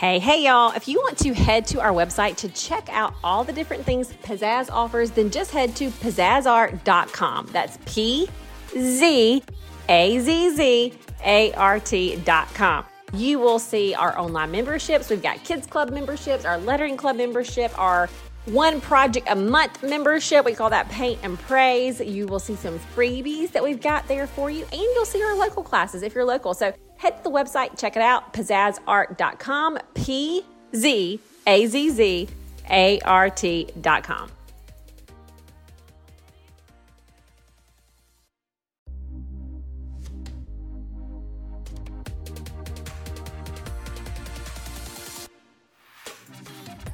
Hey, y'all. If you want to head to our website to check out all the different things Pizzazz offers, then just head to pizzazzart.com. That's P-Z-A-Z-Z-A-R-T.com. You will see our online memberships. We've got kids club memberships, our lettering club membership, our one project a month membership. We call that Paint and Praise. You will see some freebies that we've got there for you, and you'll see our local classes if you're local. So head to the website, check it out, pizzazzart.com, P-Z-A-Z-Z-A-R-T.com.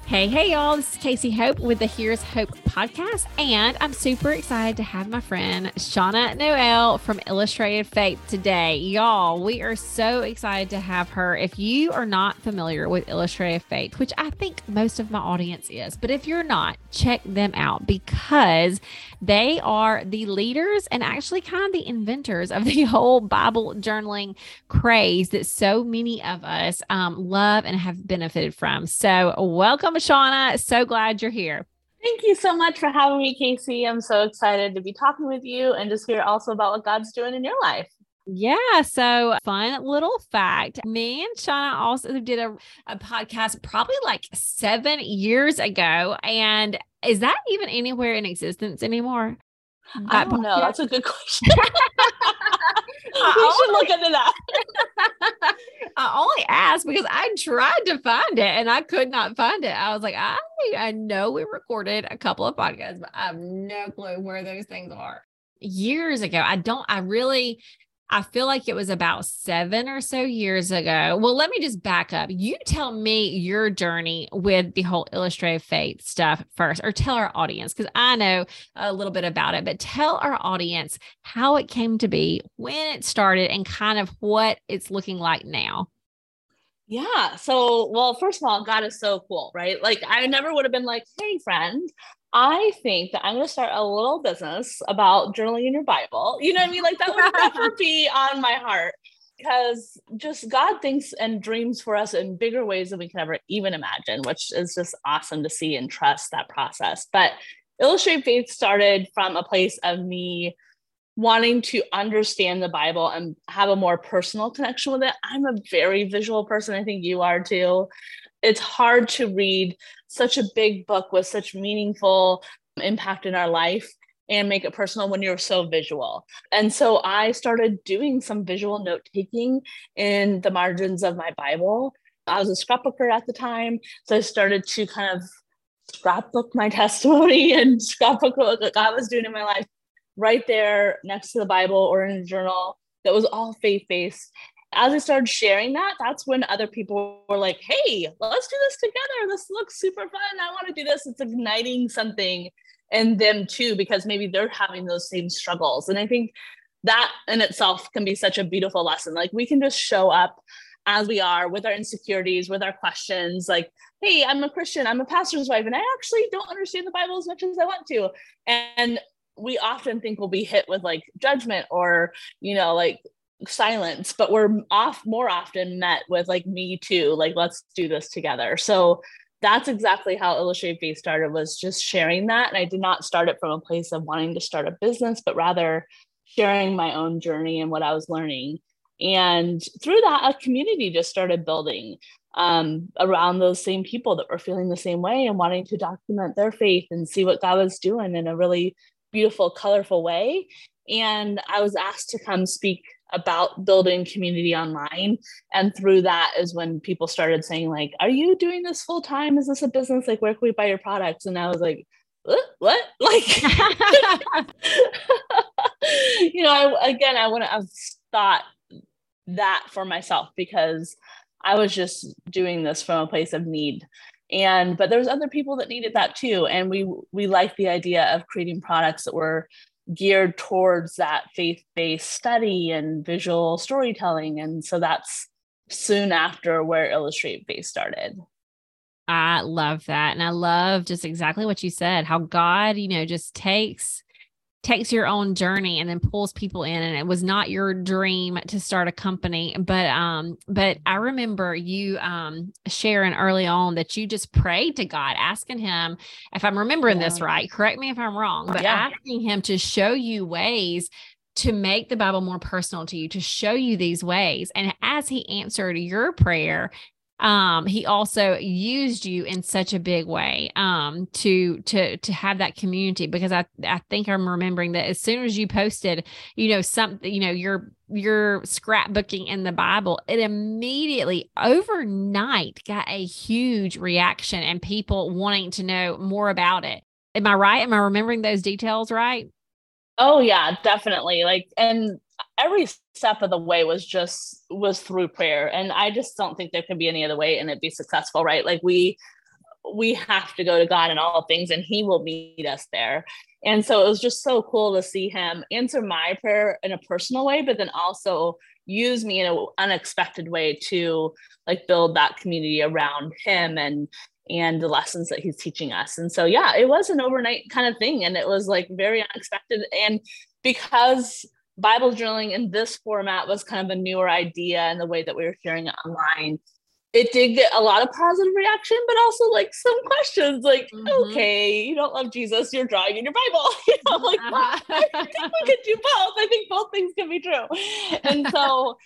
Hey, y'all. This is Casey Hope with the Here's Hope Podcast, and I'm super excited to have my friend Shanna Noel from Illustrated Faith today. Y'all, we are so excited to have her. If you are not familiar with Illustrated Faith, which I think most of my audience is, but if you're not, check them out because they are the leaders and actually kind of the inventors of the whole Bible journaling craze that so many of us love and have benefited from. So welcome, Shanna. So glad you're here. Thank you so much for having me, Casey. I'm so excited to be talking with you and just hear also about what God's doing in your life. Yeah. So fun little fact, me and Shanna also did a podcast probably like 7 years ago. And is that even anywhere in existence anymore? I don't know. That's a good question. We should look into that. I only asked because I tried to find it and I could not find it. I was like, I know we recorded a couple of podcasts, but I have no clue where those things are. Years ago, I feel like it was about 7 or so years ago. Well, let me just back up. You tell me your journey with the whole Illustrated Faith stuff first, or tell our audience, because I know a little bit about it, but tell our audience how it came to be, when it started, and kind of what it's looking like now. Yeah. So, well, first of all, God is so cool, right? Like I never would have been like, hey, friend, I think that I'm going to start a little business about journaling in your Bible. You know what I mean? Like that would never be on my heart because just God thinks and dreams for us in bigger ways than we can ever even imagine, which is just awesome to see and trust that process. But Illustrated Faith started from a place of me wanting to understand the Bible and have a more personal connection with it. I'm a very visual person. I think you are too. It's hard to read such a big book with such meaningful impact in our life and make it personal when you're so visual. And so I started doing some visual note taking in the margins of my Bible. I was a scrapbooker at the time. So I started to kind of scrapbook my testimony and scrapbook what God was doing in my life right there next to the Bible or in a journal that was all faith-based. As I started sharing that, that's when other people were like, hey, let's do this together. This looks super fun. I want to do this. It's igniting something in them too, because maybe they're having those same struggles. And I think that in itself can be such a beautiful lesson. Like we can just show up as we are with our insecurities, with our questions, like, hey, I'm a Christian, I'm a pastor's wife, and I actually don't understand the Bible as much as I want to. And we often think we'll be hit with like judgment or, you know, like silence, but we're more often met with like, me too, like, let's do this together. So that's exactly how Illustrated Faith started, was just sharing that. And I did not start it from a place of wanting to start a business, but rather sharing my own journey and what I was learning. And through that, a community just started building around those same people that were feeling the same way and wanting to document their faith and see what God was doing in a really beautiful, colorful way. And I was asked to come speak about building community online. And through that is when people started saying like, are you doing this full time? Is this a business? Like, where can we buy your products? And I was like, what? Like, you know, I wouldn't have thought that for myself because I was just doing this from a place of need. But there was other people that needed that too. And we liked the idea of creating products that were geared towards that faith-based study and visual storytelling. And so that's soon after where Illustrated Faith started. I love that. And I love just exactly what you said, how God, you know, just takes takes your own journey and then pulls people in. And it was not your dream to start a company, but I remember you, sharing early on that you just prayed to God, asking him, if I'm remembering this right, correct me if I'm wrong, but asking him to show you ways to make the Bible more personal to you, to show you these ways. And as he answered your prayer, he also used you in such a big way, to have that community, because I think I'm remembering that as soon as you posted, you know, something, you know, your scrapbooking in the Bible, it immediately overnight got a huge reaction and people wanting to know more about it. Am I right? Am I remembering those details right? Oh yeah, definitely. Like, and every step of the way was through prayer. And I just don't think there can be any other way and it'd be successful, right? Like we have to go to God in all things and he will meet us there. And so it was just so cool to see him answer my prayer in a personal way, but then also use me in an unexpected way to like build that community around him and the lessons that he's teaching us. And so, yeah, it was an overnight kind of thing. And it was like very unexpected. And because Bible journaling in this format was kind of a newer idea and the way that we were sharing it online, it did get a lot of positive reaction, but also like some questions like, okay, you don't love Jesus, you're drawing in your Bible. You know, like, I think we could do both. I think both things can be true. And so,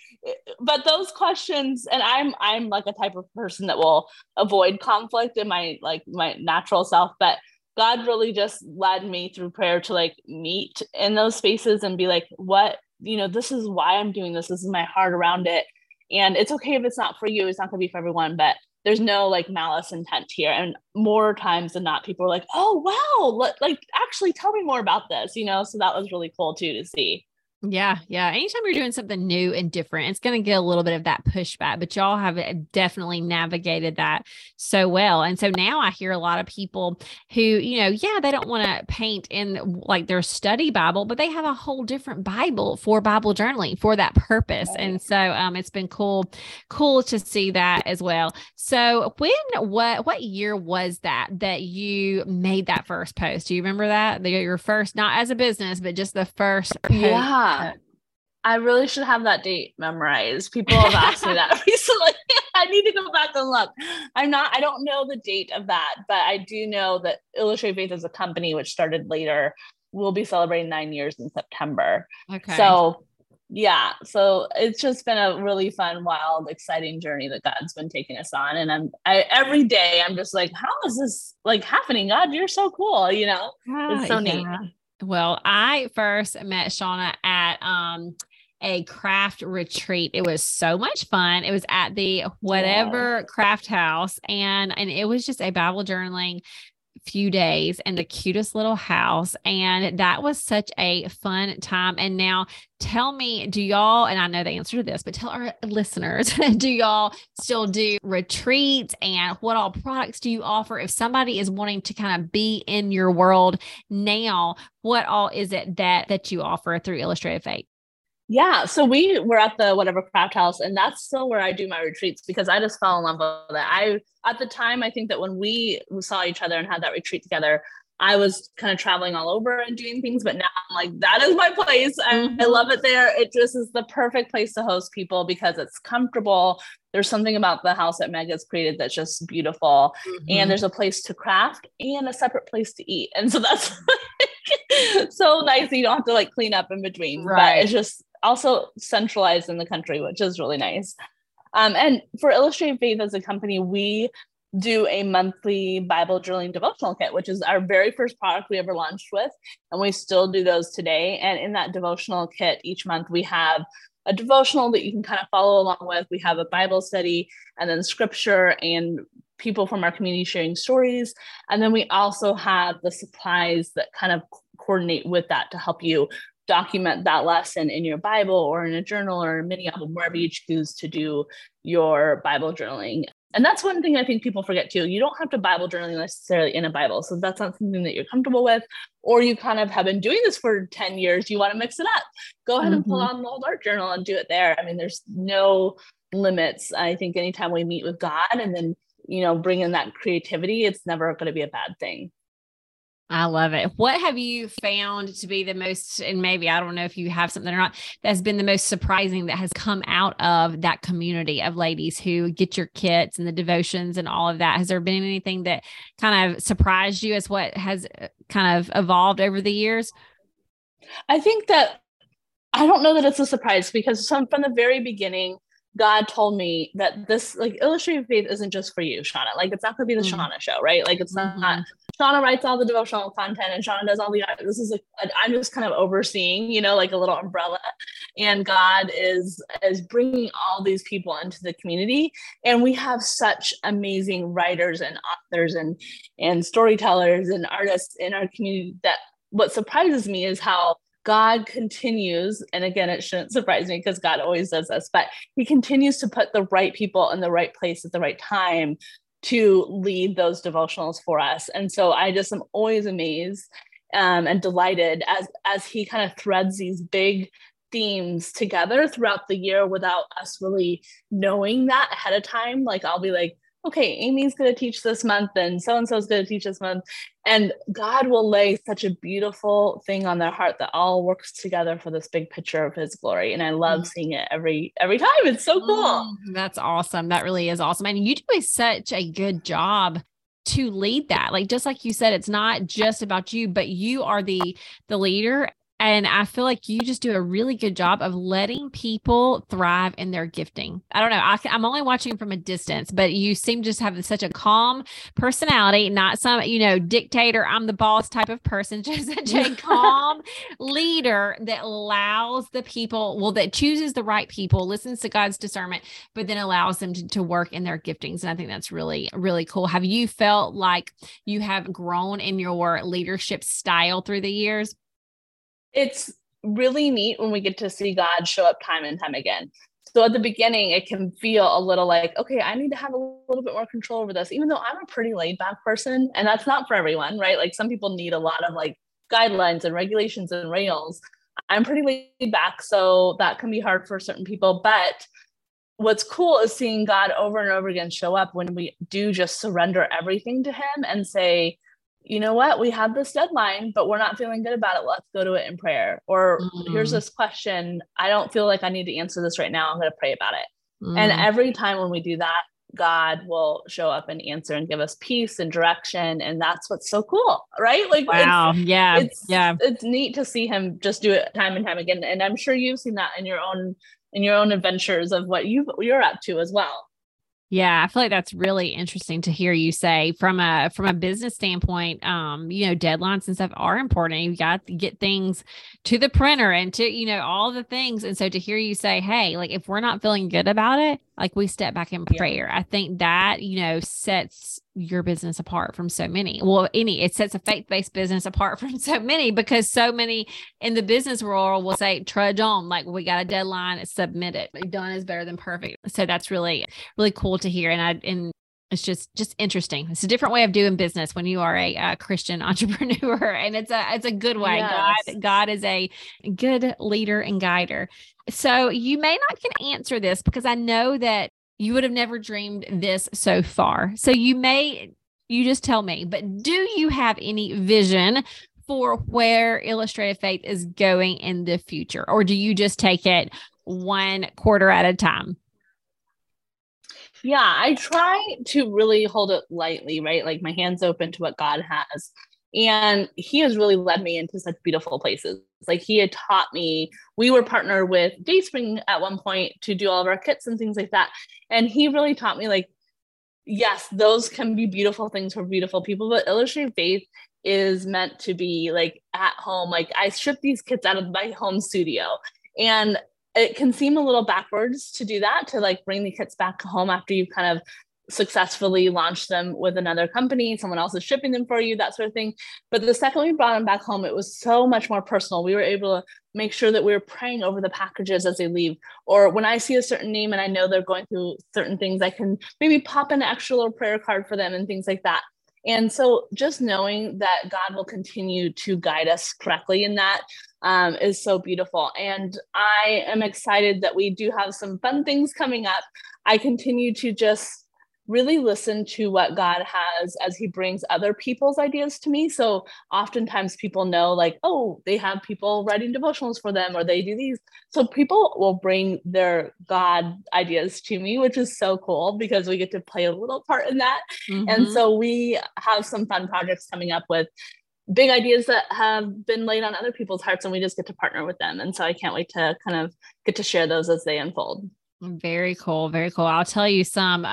but those questions, and I'm like a type of person that will avoid conflict in my natural self, but God really just led me through prayer to like meet in those spaces and be like, what, you know, this is why I'm doing this. This is my heart around it. And it's okay if it's not for you, it's not going to be for everyone, but there's no like malice intent here. And more times than not, people are like, oh, wow, like actually tell me more about this, you know? So that was really cool too, to see. Yeah. Yeah. Anytime you're doing something new and different, it's going to get a little bit of that pushback, but y'all have definitely navigated that so well. And so now I hear a lot of people who, you know, they don't want to paint in like their study Bible, but they have a whole different Bible for Bible journaling for that purpose. Right. And so, it's been cool to see that as well. So what year was that you made that first post? Do you remember that? Your first, not as a business, but just the first post. Yeah. I really should have that date memorized. People have asked me that recently. I need to go back and look. I don't know the date of that, but I do know that Illustrated Faith as a company, which started later, will be celebrating 9 years in September. Okay. So yeah. So it's just been a really fun, wild, exciting journey that God's been taking us on. And every day I'm just like, how is this like happening? God, you're so cool. You know, it's so neat. Well, I first met Shanna at, a craft retreat. It was so much fun. It was at the Whatever Craft House and it was just a Bible journaling few days and the cutest little house. And that was such a fun time. And now tell me, do y'all, and I know the answer to this, but tell our listeners, do y'all still do retreats and what all products do you offer? If somebody is wanting to kind of be in your world now, what all is it that you offer through Illustrated Faith? Yeah. So we were at the Whatever Craft House and that's still where I do my retreats because I just fell in love with it. At the time, I think that when we saw each other and had that retreat together, I was kind of traveling all over and doing things, but now I'm like, that is my place. I love it there. It just is the perfect place to host people because it's comfortable. There's something about the house that Meg has created that's just beautiful. And there's a place to craft and a separate place to eat. And so that's so nice that you don't have to like clean up in between, right. But it's just also centralized in the country, which is really nice. And for Illustrated Faith as a company, we do a monthly Bible journaling devotional kit, which is our very first product we ever launched with. And we still do those today. And in that devotional kit each month, we have a devotional that you can kind of follow along with. We have a Bible study and then scripture and people from our community sharing stories. And then we also have the supplies that kind of coordinate with that to help you document that lesson in your Bible or in a journal or a mini album, wherever you choose to do your Bible journaling. And that's one thing I think people forget too. You don't have to Bible journaling necessarily in a Bible. So if that's not something that you're comfortable with, or you kind of have been doing this for 10 years, you want to mix it up, go ahead and pull on the old art journal and do it there. I mean, there's no limits. I think anytime we meet with God and then, you know, bring in that creativity, it's never going to be a bad thing. I love it. What have you found to be the most, and maybe, I don't know if you have something or not, that's been the most surprising that has come out of that community of ladies who get your kits and the devotions and all of that? Has there been anything that kind of surprised you as what has kind of evolved over the years? I think that, I don't know that it's a surprise, because from the very beginning, God told me that this, like, Illustrated Faith isn't just for you, Shanna. Like, it's not going to be the Shanna show, right? Like, it's not Shanna writes all the devotional content and Shanna does all the, this is like, I'm just kind of overseeing, you know, like a little umbrella, and God is bringing all these people into the community. And we have such amazing writers and authors and storytellers and artists in our community that what surprises me is how God continues, and again, it shouldn't surprise me because God always does this, but he continues to put the right people in the right place at the right time to lead those devotionals for us. And so I just am always amazed and delighted as he kind of threads these big themes together throughout the year without us really knowing that ahead of time. Like, I'll be like, okay, Amy's going to teach this month and so-and-so is going to teach this month. And God will lay such a beautiful thing on their heart that all works together for this big picture of his glory. And I love seeing it every time. It's so cool. That's awesome. That really is awesome. And you do such a good job to lead that. Like, just like you said, it's not just about you, but you are the leader. And I feel like you just do a really good job of letting people thrive in their gifting. I don't know. I'm only watching from a distance, but you seem to just have such a calm personality, not some, you know, dictator, I'm the boss type of person, just such a calm leader that allows the people, well, that chooses the right people, listens to God's discernment, but then allows them to work in their giftings. And I think that's really, really cool. Have you felt like you have grown in your leadership style through the years? It's really neat when we get to see God show up time and time again. So at the beginning, it can feel a little like, okay, I need to have a little bit more control over this, even though I'm a pretty laid back person. And that's not for everyone, right? Like, some people need a lot of like guidelines and regulations and rails. I'm pretty laid back, so that can be hard for certain people. But what's cool is seeing God over and over again show up when we do just surrender everything to him and say, you know what, we have this deadline, but we're not feeling good about it. Let's go to it in prayer. Or here's this question. I don't feel like I need to answer this right now. I'm going to pray about it. And every time when we do that, God will show up and answer and give us peace and direction. And that's what's so cool, right? Like, wow. It's neat to see him just do it time and time again. And I'm sure you've seen that in your own adventures of what you're up to as well. Yeah, I feel like that's really interesting to hear you say from a business standpoint, you know, deadlines and stuff are important. You've got to get things to the printer and to, you know, all the things. And so to hear you say, hey, like, if we're not feeling good about it, like, we step back in prayer. I think that, you know, sets your business apart from so many. Well, it sets a faith-based business apart from so many, because so many in the business world will say, trudge on, like, we got a deadline, submit it. Done is better than perfect. So that's really, really cool to hear. And it's just interesting. It's a different way of doing business when you are a Christian entrepreneur, and it's a good way. Yes. God is a good leader and guider. So you may not can answer this, because I know that you would have never dreamed this so far. So you just tell me, but do you have any vision for where Illustrated Faith is going in the future? Or do you just take it one quarter at a time? Yeah, I try to really hold it lightly, right? Like, my hands open to what God has. And he has really led me into such beautiful places. Like, he had taught me, we were partnered with DaySpring at one point to do all of our kits and things like that. And he really taught me, like, yes, those can be beautiful things for beautiful people, but Illustrated Faith is meant to be like at home. Like, I stripped these kits out of my home studio, and it can seem a little backwards to do that, to like bring the kits back home after you've kind of successfully launched them with another company, someone else is shipping them for you, that sort of thing. But the second we brought them back home, it was so much more personal. We were able to make sure that we were praying over the packages as they leave. Or when I see a certain name and I know they're going through certain things, I can maybe pop an extra little prayer card for them and things like that. And so just knowing that God will continue to guide us correctly in that is so beautiful. And I am excited that we do have some fun things coming up. I continue to just really listen to what God has as he brings other people's ideas to me. So oftentimes people know, like, oh, they have people writing devotionals for them, or they do these. So people will bring their God ideas to me, which is so cool because we get to play a little part in that. Mm-hmm. And so we have some fun projects coming up with big ideas that have been laid on other people's hearts, and we just get to partner with them. And so I can't wait to kind of get to share those as they unfold. Very cool. Very cool. I'll tell you some,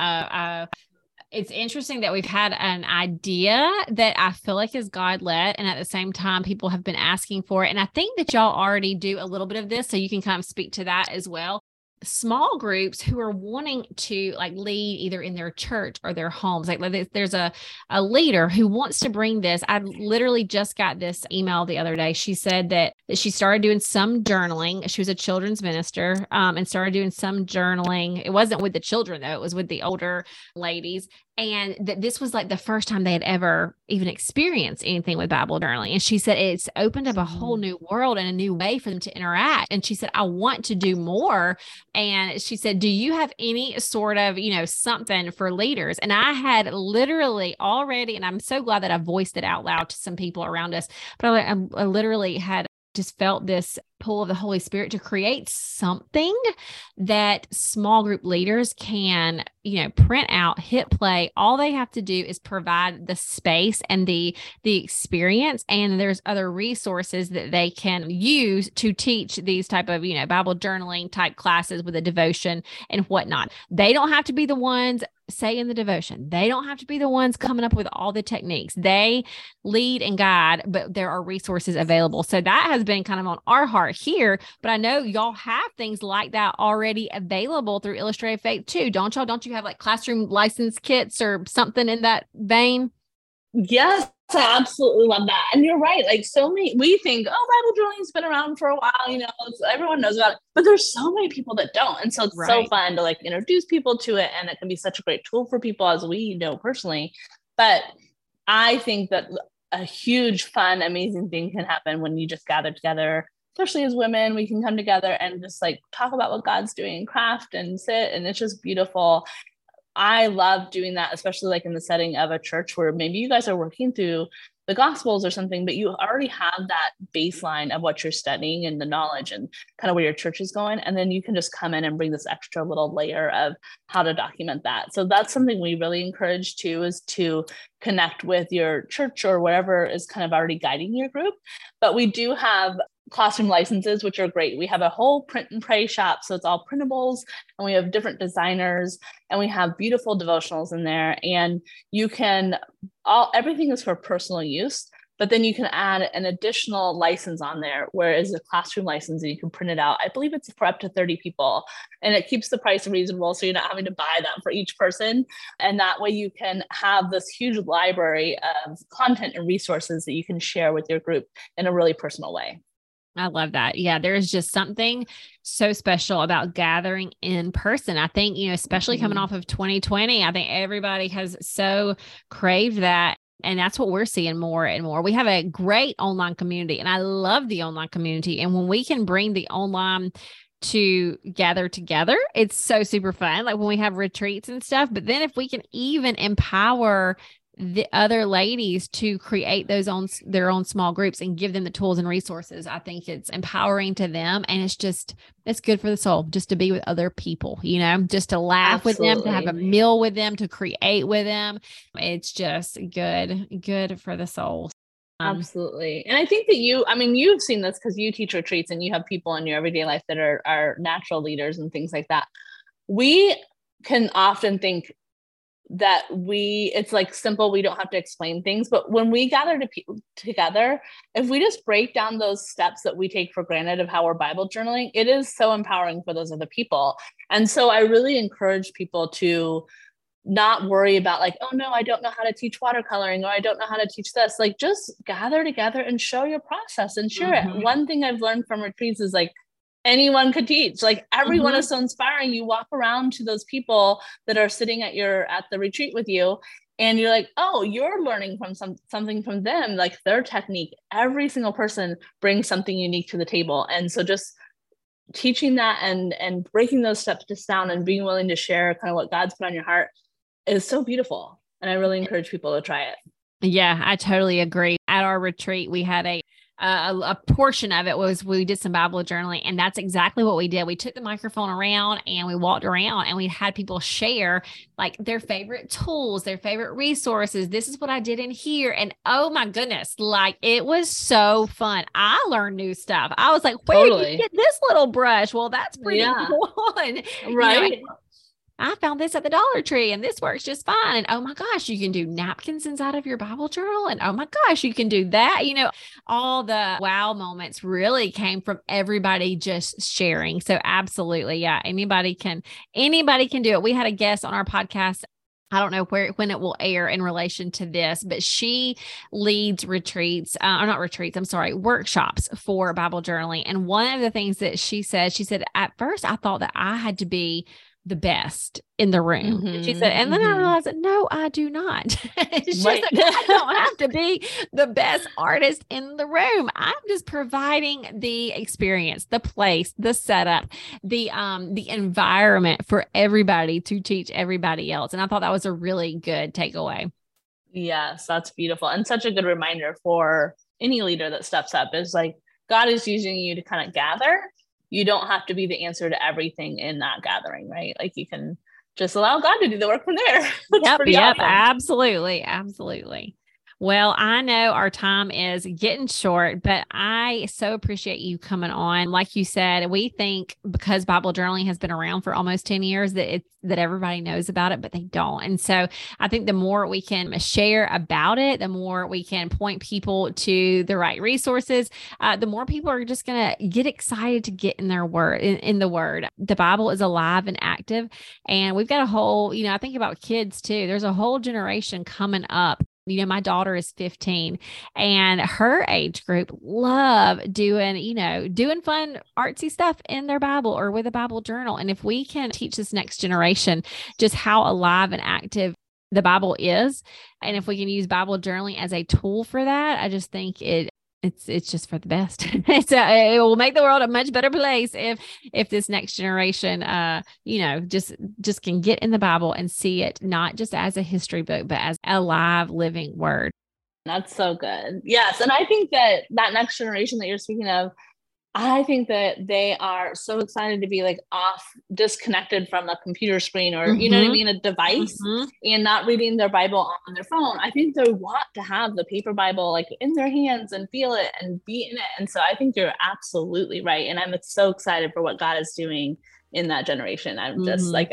it's interesting that we've had an idea that I feel like is God led. And at the same time, people have been asking for it. And I think that y'all already do a little bit of this, so you can kind of speak to that as well. Small groups who are wanting to like lead either in their church or their homes. Like there's a leader who wants to bring this. I literally just got this email the other day. She said that she started doing some journaling. She was a children's minister and started doing some journaling. It wasn't with the children though. It was with the older ladies. And that this was like the first time they had ever even experienced anything with Bible journaling. And she said, it's opened up a whole new world and a new way for them to interact. And she said, I want to do more. And she said, do you have any sort of, you know, something for leaders? And I had literally already, and I'm so glad that I voiced it out loud to some people around us, but I literally had just felt this pull of the Holy Spirit to create something that small group leaders can, you know, print out, hit play. All they have to do is provide the space and the experience. And there's other resources that they can use to teach these type of, you know, Bible journaling type classes with a devotion and whatnot. They don't have to be the ones saying the devotion. They don't have to be the ones coming up with all the techniques. They lead and guide, but there are resources available. So that has been kind of on our heart here, but I know y'all have things like that already available through Illustrated Faith too. Don't y'all? Don't you have like classroom license kits or something in that vein? Yes. I absolutely love that. And you're right. Like so many, we think, oh, Bible journaling has been around for a while, you know, everyone knows about it, but there's so many people that don't. And so it's so fun to like introduce people to it. And it can be such a great tool for people, as we know personally. But I think that a huge, fun, amazing thing can happen when you just gather together, especially as women. We can come together and just like talk about what God's doing in craft and sit. And it's just beautiful. I love doing that, especially like in the setting of a church where maybe you guys are working through the Gospels or something, but you already have that baseline of what you're studying and the knowledge and kind of where your church is going. And then you can just come in and bring this extra little layer of how to document that. So that's something we really encourage too, is to connect with your church or whatever is kind of already guiding your group. But we do have classroom licenses, which are great. We have a whole print and pray shop. So it's all printables, and we have different designers, and we have beautiful devotionals in there. And you can everything is for personal use, but then you can add an additional license on there, whereas a classroom license, and you can print it out. I believe it's for up to 30 people, and it keeps the price reasonable. So you're not having to buy that for each person. And that way you can have this huge library of content and resources that you can share with your group in a really personal way. I love that. Yeah. There is just something so special about gathering in person. I think, you know, especially coming off of 2020, I think everybody has so craved that. And that's what we're seeing more and more. We have a great online community, and I love the online community. And when we can bring the online to gather together, it's so super fun. Like when we have retreats and stuff, but then if we can even empower the other ladies to create those on their own small groups and give them the tools and resources, I think it's empowering to them. And it's just, it's good for the soul just to be with other people, you know, just to laugh with them, to have a meal with them, to create with them. It's just good for the soul. Absolutely. And I think that you've seen this because you teach retreats and you have people in your everyday life that are natural leaders and things like that. We can often think that it's like simple, we don't have to explain things. But when we gather together, if we just break down those steps that we take for granted of how we're Bible journaling, it is so empowering for those other people. And so I really encourage people to not worry about like, oh no, I don't know how to teach watercoloring, or I don't know how to teach this. Like just gather together and show your process and share it. One thing I've learned from retreats is like, anyone could teach. Like everyone is so inspiring. You walk around to those people that are sitting at the retreat with you, and you're like, oh, you're learning from something from them, like their technique. Every single person brings something unique to the table. And so just teaching that and breaking those steps just down and being willing to share kind of what God's put on your heart is so beautiful. And I really encourage people to try it. Yeah, I totally agree. At our retreat, we had a portion of it was we did some Bible journaling, and that's exactly what we did. We took the microphone around and we walked around and we had people share like their favorite tools, their favorite resources. This is what I did in here. And oh my goodness, like it was so fun. I learned new stuff. I was like, where did you get this little brush? Well, that's pretty cool. And, right. You know, I found this at the Dollar Tree and this works just fine. And oh my gosh, you can do napkins inside of your Bible journal. And oh my gosh, you can do that. You know, all the wow moments really came from everybody just sharing. So absolutely. Yeah. Anybody can do it. We had a guest on our podcast. I don't know when it will air in relation to this, but she leads workshops for Bible journaling. And one of the things that she said, at first I thought that I had to be the best in the room. Mm-hmm, she said, and then I realized that, no, I do not. She's like, I don't have to be the best artist in the room. I'm just providing the experience, the place, the setup, the environment for everybody to teach everybody else. And I thought that was a really good takeaway. Yes, that's beautiful. And such a good reminder for any leader that steps up is like, God is using you to kind of gather. You don't have to be the answer to everything in that gathering, right? Like you can just allow God to do the work from there. Yep, awesome. Absolutely. Absolutely. Well, I know our time is getting short, but I so appreciate you coming on. Like you said, we think because Bible journaling has been around for almost 10 years that everybody knows about it, but they don't. And so I think the more we can share about it, the more we can point people to the right resources, the more people are just going to get excited to get in their word, in the word. The Bible is alive and active. And we've got a whole, you know, I think about kids too. There's a whole generation coming up. You know, my daughter is 15 and her age group love doing fun artsy stuff in their Bible or with a Bible journal. And if we can teach this next generation just how alive and active the Bible is, and if we can use Bible journaling as a tool for that, I just think it's just for the best. It will make the world a much better place if this next generation, just can get in the Bible and see it not just as a history book, but as a live, living word. That's so good. Yes. And I think that next generation that you're speaking of, I think that they are so excited to be like disconnected from a computer screen or, you know what I mean? A device and not reading their Bible on their phone. I think they want to have the paper Bible like in their hands and feel it and be in it. And so I think you're absolutely right. And I'm so excited for what God is doing in that generation. I'm just like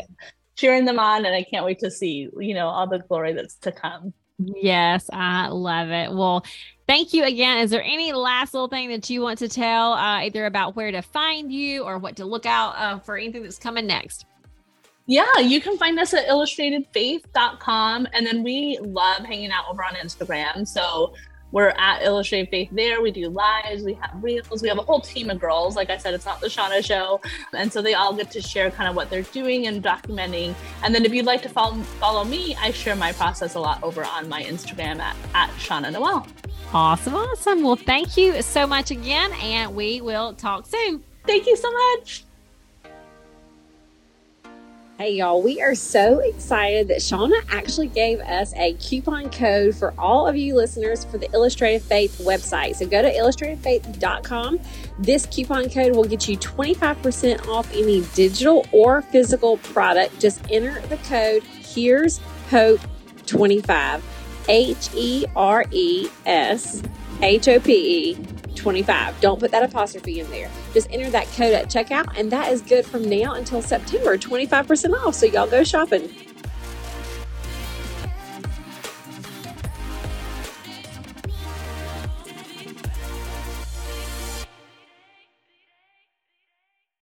cheering them on, and I can't wait to see, all the glory that's to come. Yes, I love it. Well, thank you again. Is there any last little thing that you want to tell either about where to find you or what to look out for anything that's coming next? Yeah, you can find us at illustratedfaith.com. And then we love hanging out over on Instagram. So we're at Illustrated Faith there. We do lives, we have reels, we have a whole team of girls. Like I said, it's not the Shanna show. And so they all get to share kind of what they're doing and documenting. And then if you'd like to follow me, I share my process a lot over on my Instagram at Shanna Noel. Awesome. Well, thank you so much again. And we will talk soon. Thank you so much. Hey, y'all, we are so excited that Shanna actually gave us a coupon code for all of you listeners for the Illustrated Faith website. So go to illustratedfaith.com. This coupon code will get you 25% off any digital or physical product. Just enter the code Here's Hope25, HERESHOPE25. Don't put that apostrophe in there. Just enter that code at checkout, and that is good from now until September, 25% off. So y'all go shopping.